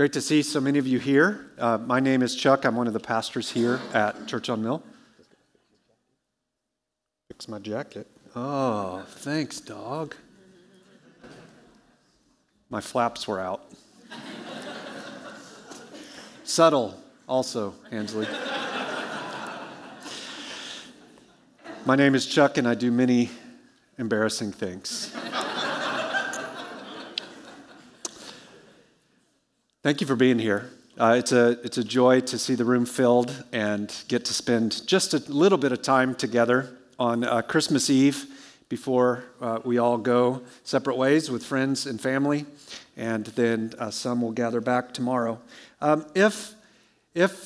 Great to see so many of you here. My name is Chuck. I'm one of the pastors here at Church on Mill. Fix my jacket. Oh, thanks, dog. My flaps were out. Subtle, also, Ansley. My name is Chuck, and I do many embarrassing things. Thank you for being here. It's a joy to see the room filled and get to spend just a little bit of time together on Christmas Eve before we all go separate ways with friends and family, and then some will gather back tomorrow. If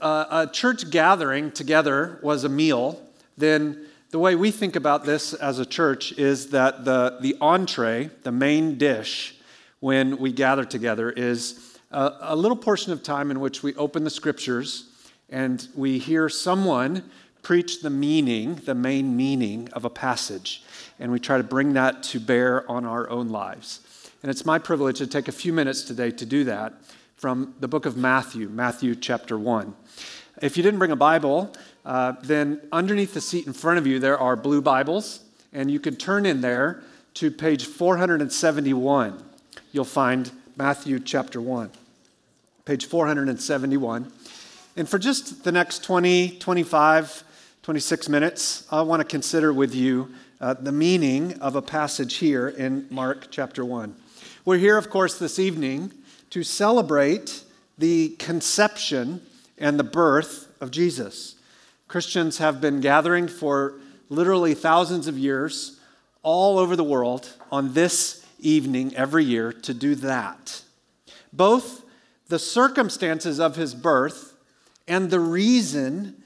a church gathering together was a meal, then the way we think about this as a church is that the entree, the main dish, when we gather together is a little portion of time in which we open the scriptures and we hear someone preach the meaning, the main meaning of a passage, and we try to bring that to bear on our own lives. And it's my privilege to take a few minutes today to do that from the book of Matthew, Matthew chapter 1. If you didn't bring a Bible, then underneath the seat in front of you there are blue Bibles, and you can turn in there to page 471. You'll find Matthew chapter 1, page 471. And for just the next 20, 25, 26 minutes, I want to consider with you the meaning of a passage here in Mark chapter 1. We're here, of course, this evening to celebrate the conception and the birth of Jesus. Christians have been gathering for literally thousands of years all over the world on this evening every year to do that. Both the circumstances of his birth and the reason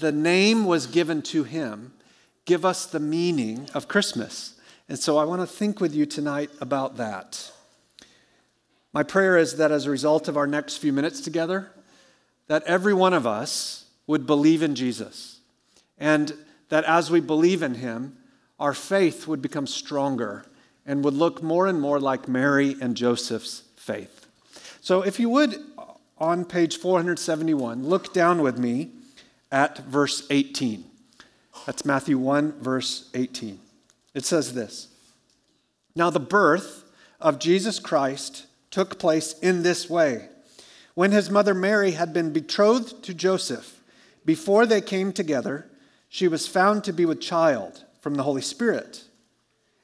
the name was given to him give us the meaning of Christmas. And so I want to think with you tonight about that. My prayer is that as a result of our next few minutes together, that every one of us would believe in Jesus, and that as we believe in him, our faith would become stronger and would look more and more like Mary and Joseph's faith. So if you would, on page 471, look down with me at verse 18. That's Matthew 1, verse 18. It says this: "Now the birth of Jesus Christ took place in this way. When his mother Mary had been betrothed to Joseph, before they came together, she was found to be with child from the Holy Spirit.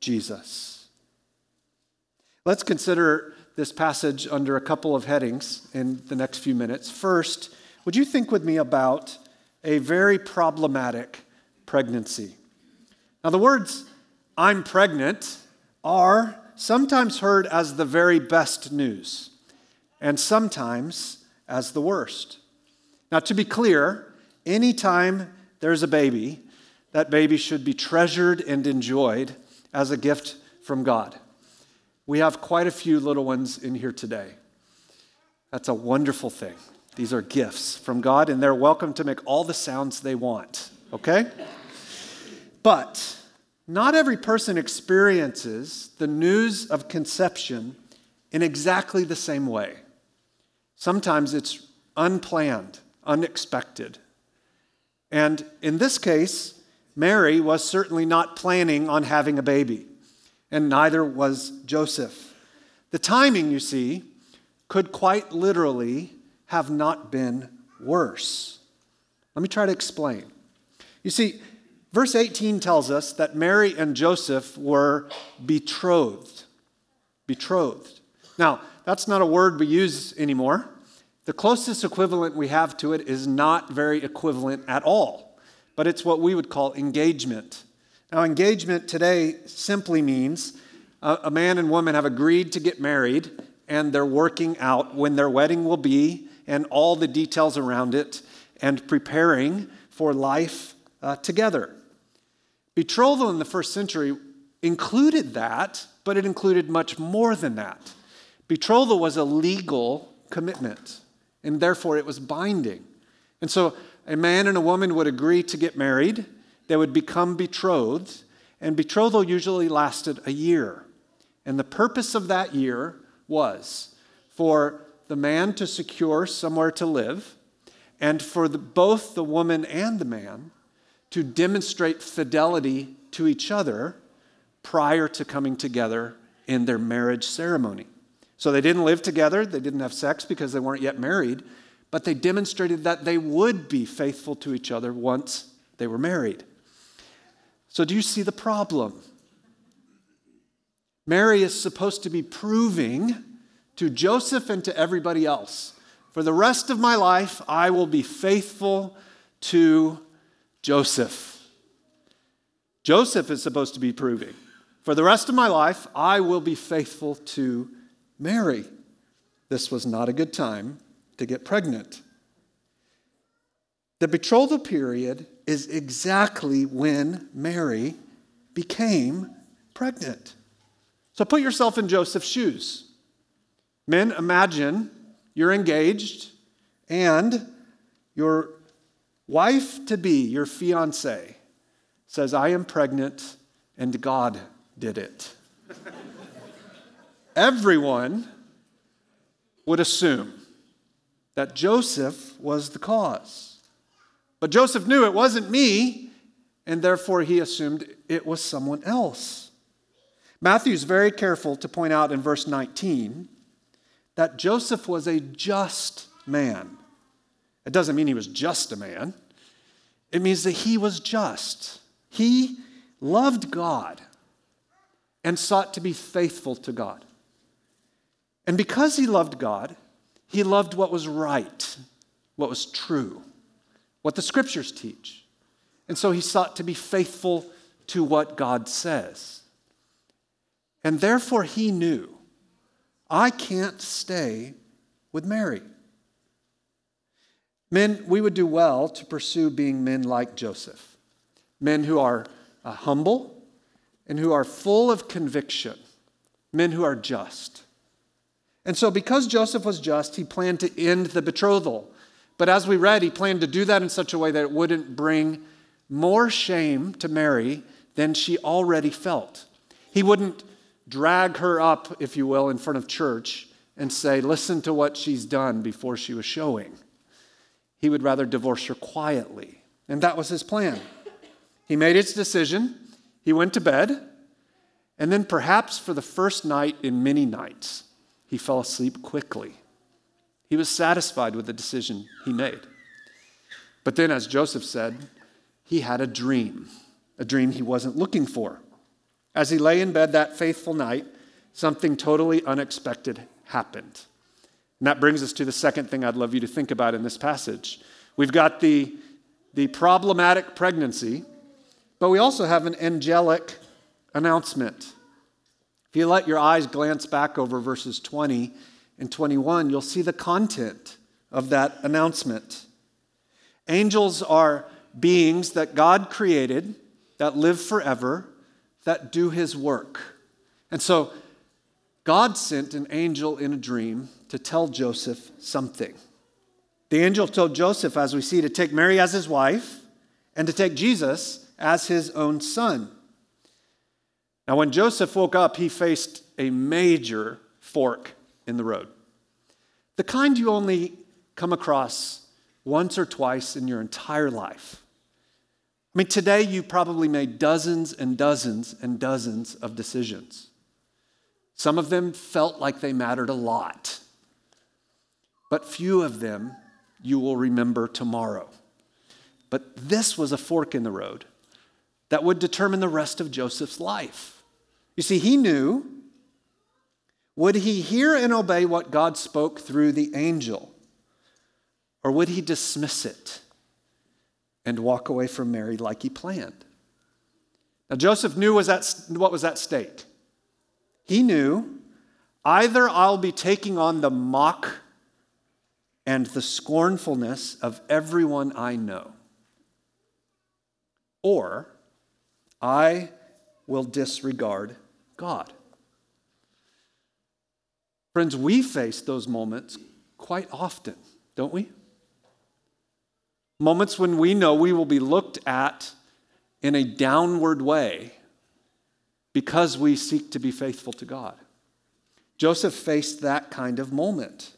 Jesus." Let's consider this passage under a couple of headings in the next few minutes. First, would you think with me about a very problematic pregnancy? Now, the words "I'm pregnant" are sometimes heard as the very best news and sometimes as the worst. Now, to be clear, anytime there's a baby, that baby should be treasured and enjoyed as a gift from God. We have quite a few little ones in here today. That's a wonderful thing. These are gifts from God, and they're welcome to make all the sounds they want, okay? But not every person experiences the news of conception in exactly the same way. Sometimes it's unplanned, unexpected. And in this case, Mary was certainly not planning on having a baby, and neither was Joseph. The timing, you see, could quite literally have not been worse. Let me try to explain. You see, verse 18 tells us that Mary and Joseph were betrothed. Betrothed. Now, that's not a word we use anymore. The closest equivalent we have to it is not very equivalent at all, but it's what we would call engagement. Now, engagement today simply means a man and woman have agreed to get married, and they're working out when their wedding will be and all the details around it and preparing for life together. Betrothal in the first century included that, but it included much more than that. Betrothal was a legal commitment, and therefore it was binding. And so a man and a woman would agree to get married, they would become betrothed, and betrothal usually lasted a year. And the purpose of that year was for the man to secure somewhere to live, and for both the woman and the man to demonstrate fidelity to each other prior to coming together in their marriage ceremony. So they didn't live together, they didn't have sex because they weren't yet married, but they demonstrated that they would be faithful to each other once they were married. So do you see the problem? Mary is supposed to be proving to Joseph and to everybody else, for the rest of my life, I will be faithful to Joseph. Joseph is supposed to be proving, for the rest of my life, I will be faithful to Mary. This was not a good time to get pregnant. The betrothal period is exactly when Mary became pregnant. So put yourself in Joseph's shoes. Men, imagine you're engaged and your wife-to-be, your fiancé, says, I am pregnant and God did it. Everyone would assume that Joseph was the cause. But Joseph knew it wasn't me, and therefore he assumed it was someone else. Matthew's very careful to point out in verse 19 that Joseph was a just man. It doesn't mean he was just a man. It means that he was just. He loved God and sought to be faithful to God. And because he loved God, he loved what was right, what was true, what the scriptures teach. And so he sought to be faithful to what God says. And therefore he knew, I can't stay with Mary. Men, we would do well to pursue being men like Joseph, men who are humble and who are full of conviction, men who are just. And so because Joseph was just, he planned to end the betrothal. But as we read, he planned to do that in such a way that it wouldn't bring more shame to Mary than she already felt. He wouldn't drag her up, if you will, in front of church and say, listen to what she's done before she was showing. He would rather divorce her quietly. And that was his plan. He made his decision. He went to bed. And then perhaps for the first night in many nights, he fell asleep quickly. He was satisfied with the decision he made. But then, as Joseph said, he had a dream he wasn't looking for. As he lay in bed that faithful night, something totally unexpected happened. And that brings us to the second thing I'd love you to think about in this passage. We've got the problematic pregnancy, but we also have an angelic announcement. If you let your eyes glance back over verses 20 and 21, you'll see the content of that announcement. Angels are beings that God created, that live forever, that do his work. And so God sent an angel in a dream to tell Joseph something. The angel told Joseph, as we see, to take Mary as his wife and to take Jesus as his own son. Now, when Joseph woke up, he faced a major fork in the road. The kind you only come across once or twice in your entire life. I mean, today you probably made dozens and dozens and dozens of decisions. Some of them felt like they mattered a lot. But few of them you will remember tomorrow. But this was a fork in the road that would determine the rest of Joseph's life. You see, he knew, would he hear and obey what God spoke through the angel? Or would he dismiss it and walk away from Mary like he planned? Now, Joseph knew what was at stake. He knew, either I'll be taking on the mock and the scornfulness of everyone I know, or I will disregard God. Friends, we face those moments quite often, don't we? Moments when we know we will be looked at in a downward way because we seek to be faithful to God. Joseph faced that kind of moment.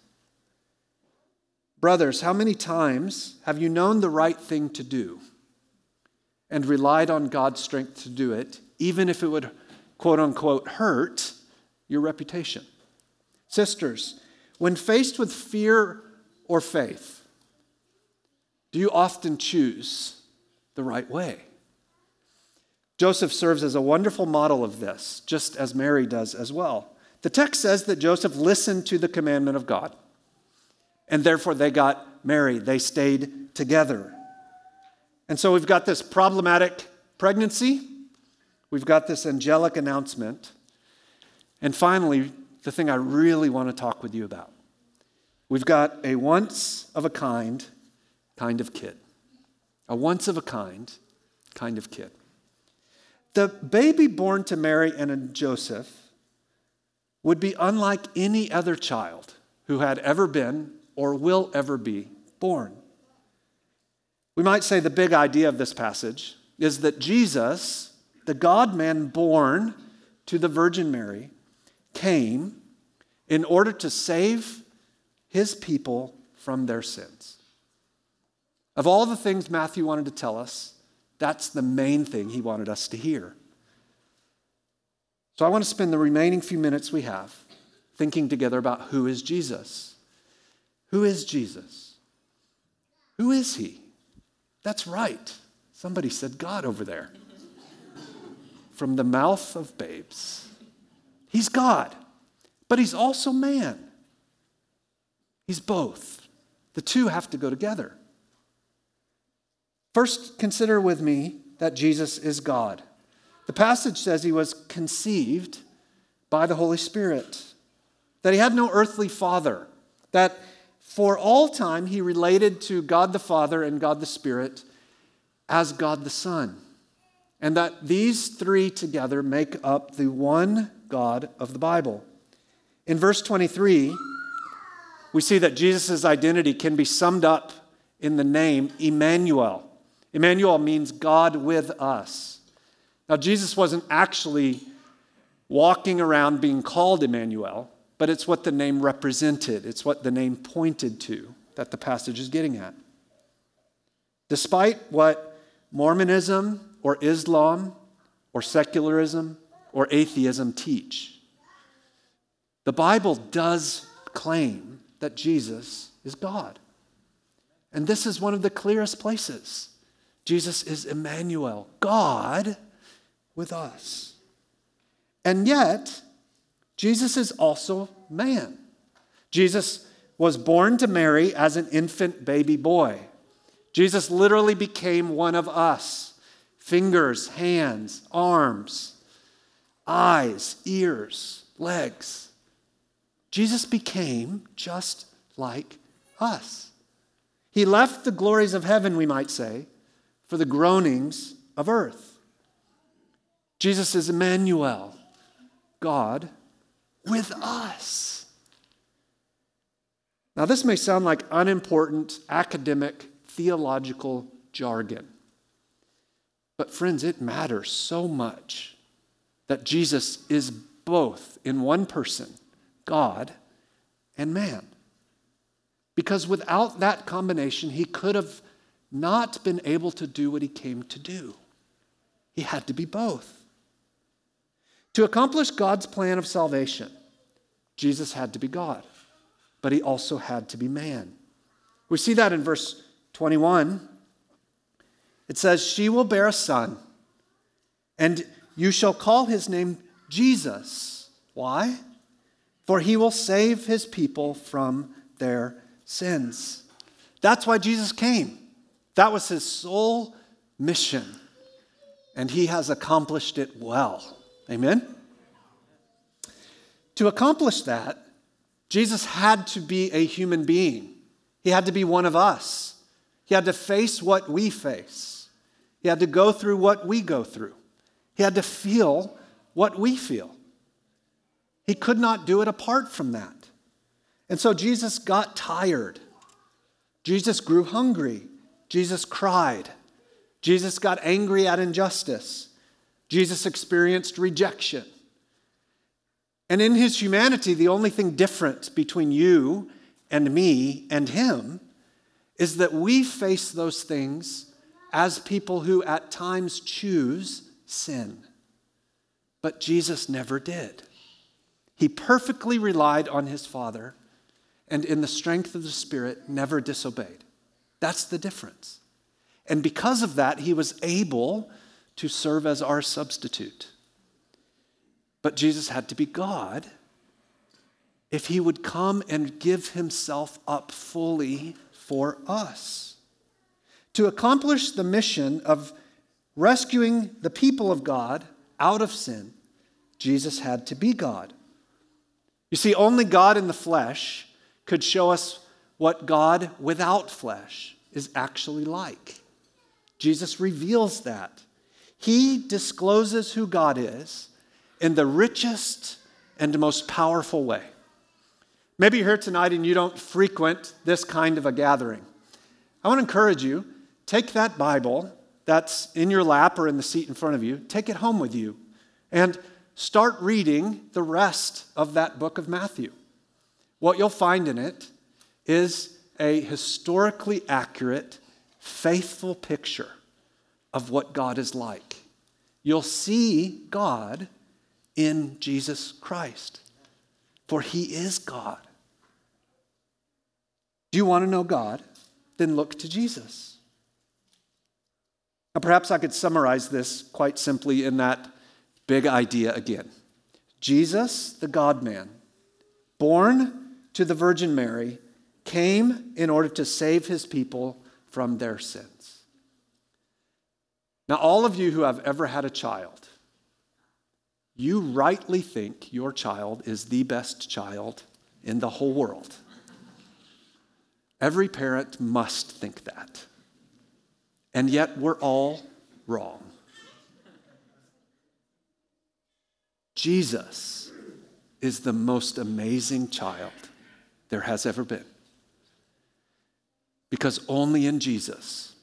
Brothers, how many times have you known the right thing to do and relied on God's strength to do it, even if it would, quote unquote, hurt your reputation? Sisters, when faced with fear or faith, do you often choose the right way? Joseph serves as a wonderful model of this, just as Mary does as well. The text says that Joseph listened to the commandment of God, and therefore they got married. They stayed together. And so we've got this problematic pregnancy. We've got this angelic announcement. And finally, the thing I really want to talk with you about. We've got a once-of-a-kind kind of kid. A once-of-a-kind kind of kid. The baby born to Mary and Joseph would be unlike any other child who had ever been or will ever be born. We might say the big idea of this passage is that Jesus, the God-man born to the Virgin Mary, came in order to save his people from their sins. Of all the things Matthew wanted to tell us, that's the main thing he wanted us to hear. So I want to spend the remaining few minutes we have thinking together about who is Jesus. Who is Jesus? Who is he? That's right. Somebody said God over there. From the mouth of babes. He's God, but he's also man. He's both. The two have to go together. First, consider with me that Jesus is God. The passage says he was conceived by the Holy Spirit, that he had no earthly father, that for all time he related to God the Father and God the Spirit as God the Son, and that these three together make up the one God of the Bible. In verse 23, we see that Jesus' identity can be summed up in the name Emmanuel. Emmanuel means God with us. Now, Jesus wasn't actually walking around being called Emmanuel, but it's what the name represented. It's what the name pointed to that the passage is getting at. Despite what Mormonism or Islam or secularism or atheism teach, the Bible does claim that Jesus is God. And this is one of the clearest places. Jesus is Emmanuel, God with us. And yet, Jesus is also man. Jesus was born to Mary as an infant baby boy. Jesus literally became one of us. Fingers, hands, arms, eyes, ears, legs. Jesus became just like us. He left the glories of heaven, we might say, for the groanings of earth. Jesus is Emmanuel, God with us. Now, this may sound like unimportant academic theological jargon, but friends, it matters so much that Jesus is both in one person, God and man. Because without that combination, he could have not been able to do what he came to do. He had to be both. To accomplish God's plan of salvation, Jesus had to be God. but he also had to be man. We see that in verse 21. It says, "She will bear a son, and you shall call his name Jesus." Why? "For he will save his people from their sins." That's why Jesus came. That was his sole mission, and he has accomplished it well. Amen? To accomplish that, Jesus had to be a human being. He had to be one of us. He had to face what we face. He had to go through what we go through. He had to feel what we feel. He could not do it apart from that. And so Jesus got tired. Jesus grew hungry. Jesus cried. Jesus got angry at injustice. Jesus experienced rejection. And in his humanity, the only thing different between you and me and him is that we face those things as people who at times choose sin. But Jesus never did. He perfectly relied on his Father, and in the strength of the Spirit, never disobeyed. That's the difference. And because of that, he was able to serve as our substitute. But Jesus had to be God if he would come and give himself up fully for us. To accomplish the mission of rescuing the people of God out of sin, Jesus had to be God. You see, only God in the flesh could show us what God without flesh is actually like. Jesus reveals that. He discloses who God is in the richest and most powerful way. Maybe you're here tonight and you don't frequent this kind of a gathering. I want to encourage you, take that Bible that's in your lap or in the seat in front of you, take it home with you, and start reading the rest of that book of Matthew. What you'll find in it is a historically accurate, faithful picture of what God is like. You'll see God in Jesus Christ, for he is God. Do you want to know God? Then look to Jesus. Now, perhaps I could summarize this quite simply in that big idea again. Jesus, the God-man, born to the Virgin Mary, came in order to save his people from their sins. Now, all of you who have ever had a child, you rightly think your child is the best child in the whole world. Every parent must think that. And yet we're all wrong. Jesus is the most amazing child there has ever been. Because only in Jesus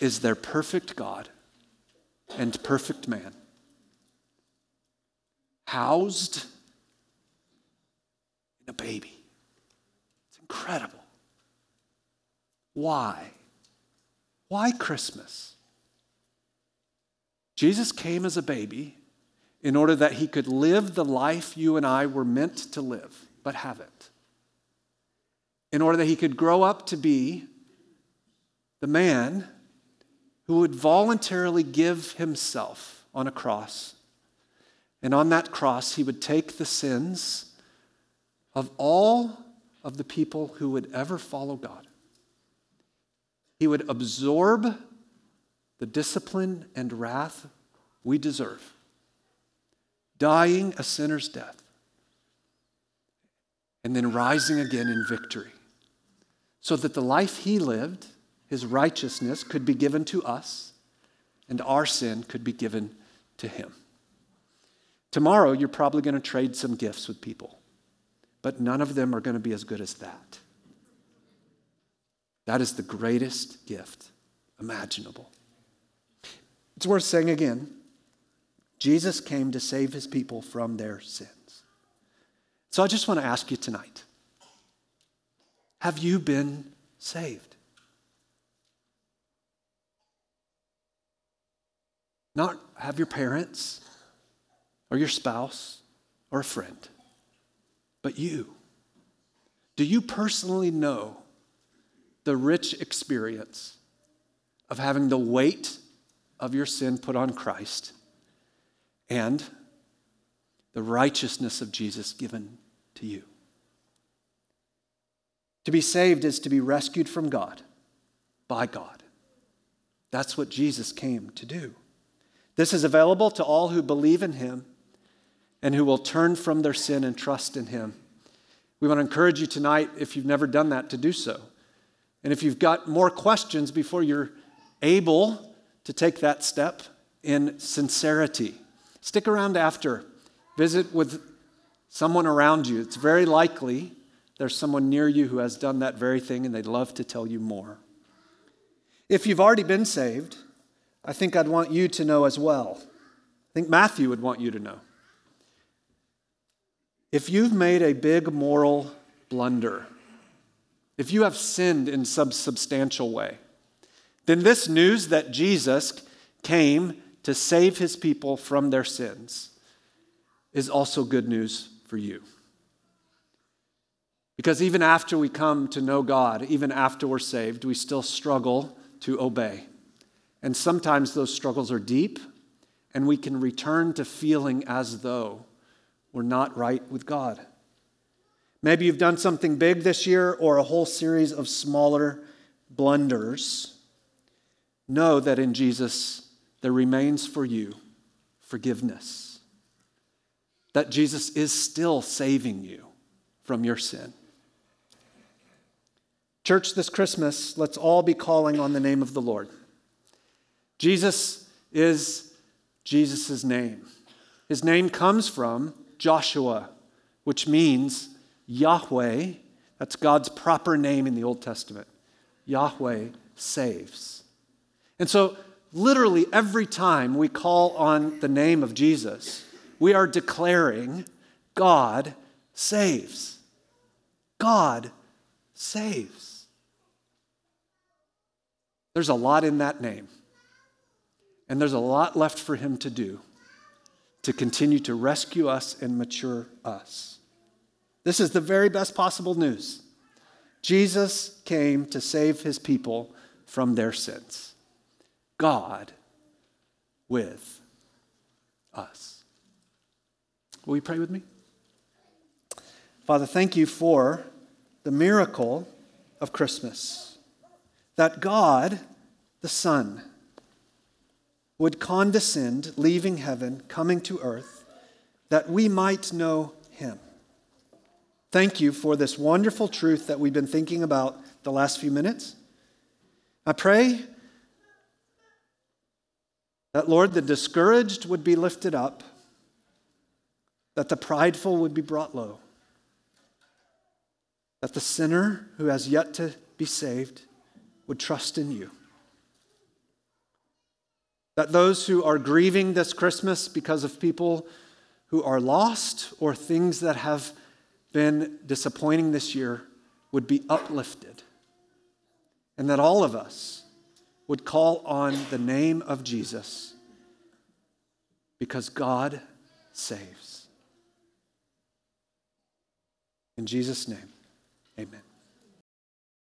is there perfect God and perfect man housed in a baby. It's incredible. Why? Why Christmas? Jesus came as a baby in order that he could live the life you and I were meant to live, but haven't. In order that he could grow up to be the man who would voluntarily give himself on a cross. And on that cross, he would take the sins of all of the people who would ever follow God. He would absorb the discipline and wrath we deserve, dying a sinner's death, and then rising again in victory, so that the life he lived, his righteousness, could be given to us, and our sin could be given to him. Tomorrow, you're probably going to trade some gifts with people, but none of them are going to be as good as that. That is the greatest gift imaginable. It's worth saying again, Jesus came to save his people from their sins. So I just want to ask you tonight, have you been saved? Not have your parents or your spouse or a friend, but you. Do you personally know the rich experience of having the weight of your sin put on Christ and the righteousness of Jesus given to you? To be saved is to be rescued from God, by God. That's what Jesus came to do. This is available to all who believe in him and who will turn from their sin and trust in him. We want to encourage you tonight, if you've never done that, to do so. And if you've got more questions before you're able to take that step in sincerity, stick around after. Visit with someone around you. It's very likely there's someone near you who has done that very thing, and they'd love to tell you more. If you've already been saved, I think I'd want you to know as well. I think Matthew would want you to know. If you've made a big moral blunder, if you have sinned in some substantial way, then this news that Jesus came to save his people from their sins is also good news for you. Because even after we come to know God, even after we're saved, we still struggle to obey. And sometimes those struggles are deep, and we can return to feeling as though we're not right with God. Maybe you've done something big this year or a whole series of smaller blunders. Know that in Jesus, there remains for you forgiveness. That Jesus is still saving you from your sin. Church, this Christmas, let's all be calling on the name of the Lord. Jesus is Jesus' name. His name comes from Joshua, which means Yahweh. That's God's proper name in the Old Testament. Yahweh saves. And so literally every time we call on the name of Jesus, we are declaring God saves. God saves. There's a lot in that name. And there's a lot left for him to do to continue to rescue us and mature us. This is the very best possible news. Jesus came to save his people from their sins. God with us. Will you pray with me? Father, thank you for the miracle of Christmas, that God, the Son, would condescend, leaving heaven, coming to earth, that we might know him. Thank you for this wonderful truth that we've been thinking about the last few minutes. I pray that, Lord, the discouraged would be lifted up, that the prideful would be brought low, that the sinner who has yet to be saved would trust in you, that those who are grieving this Christmas because of people who are lost or things that have been disappointing this year would be uplifted, and that all of us would call on the name of Jesus because God saves. In Jesus' name, amen.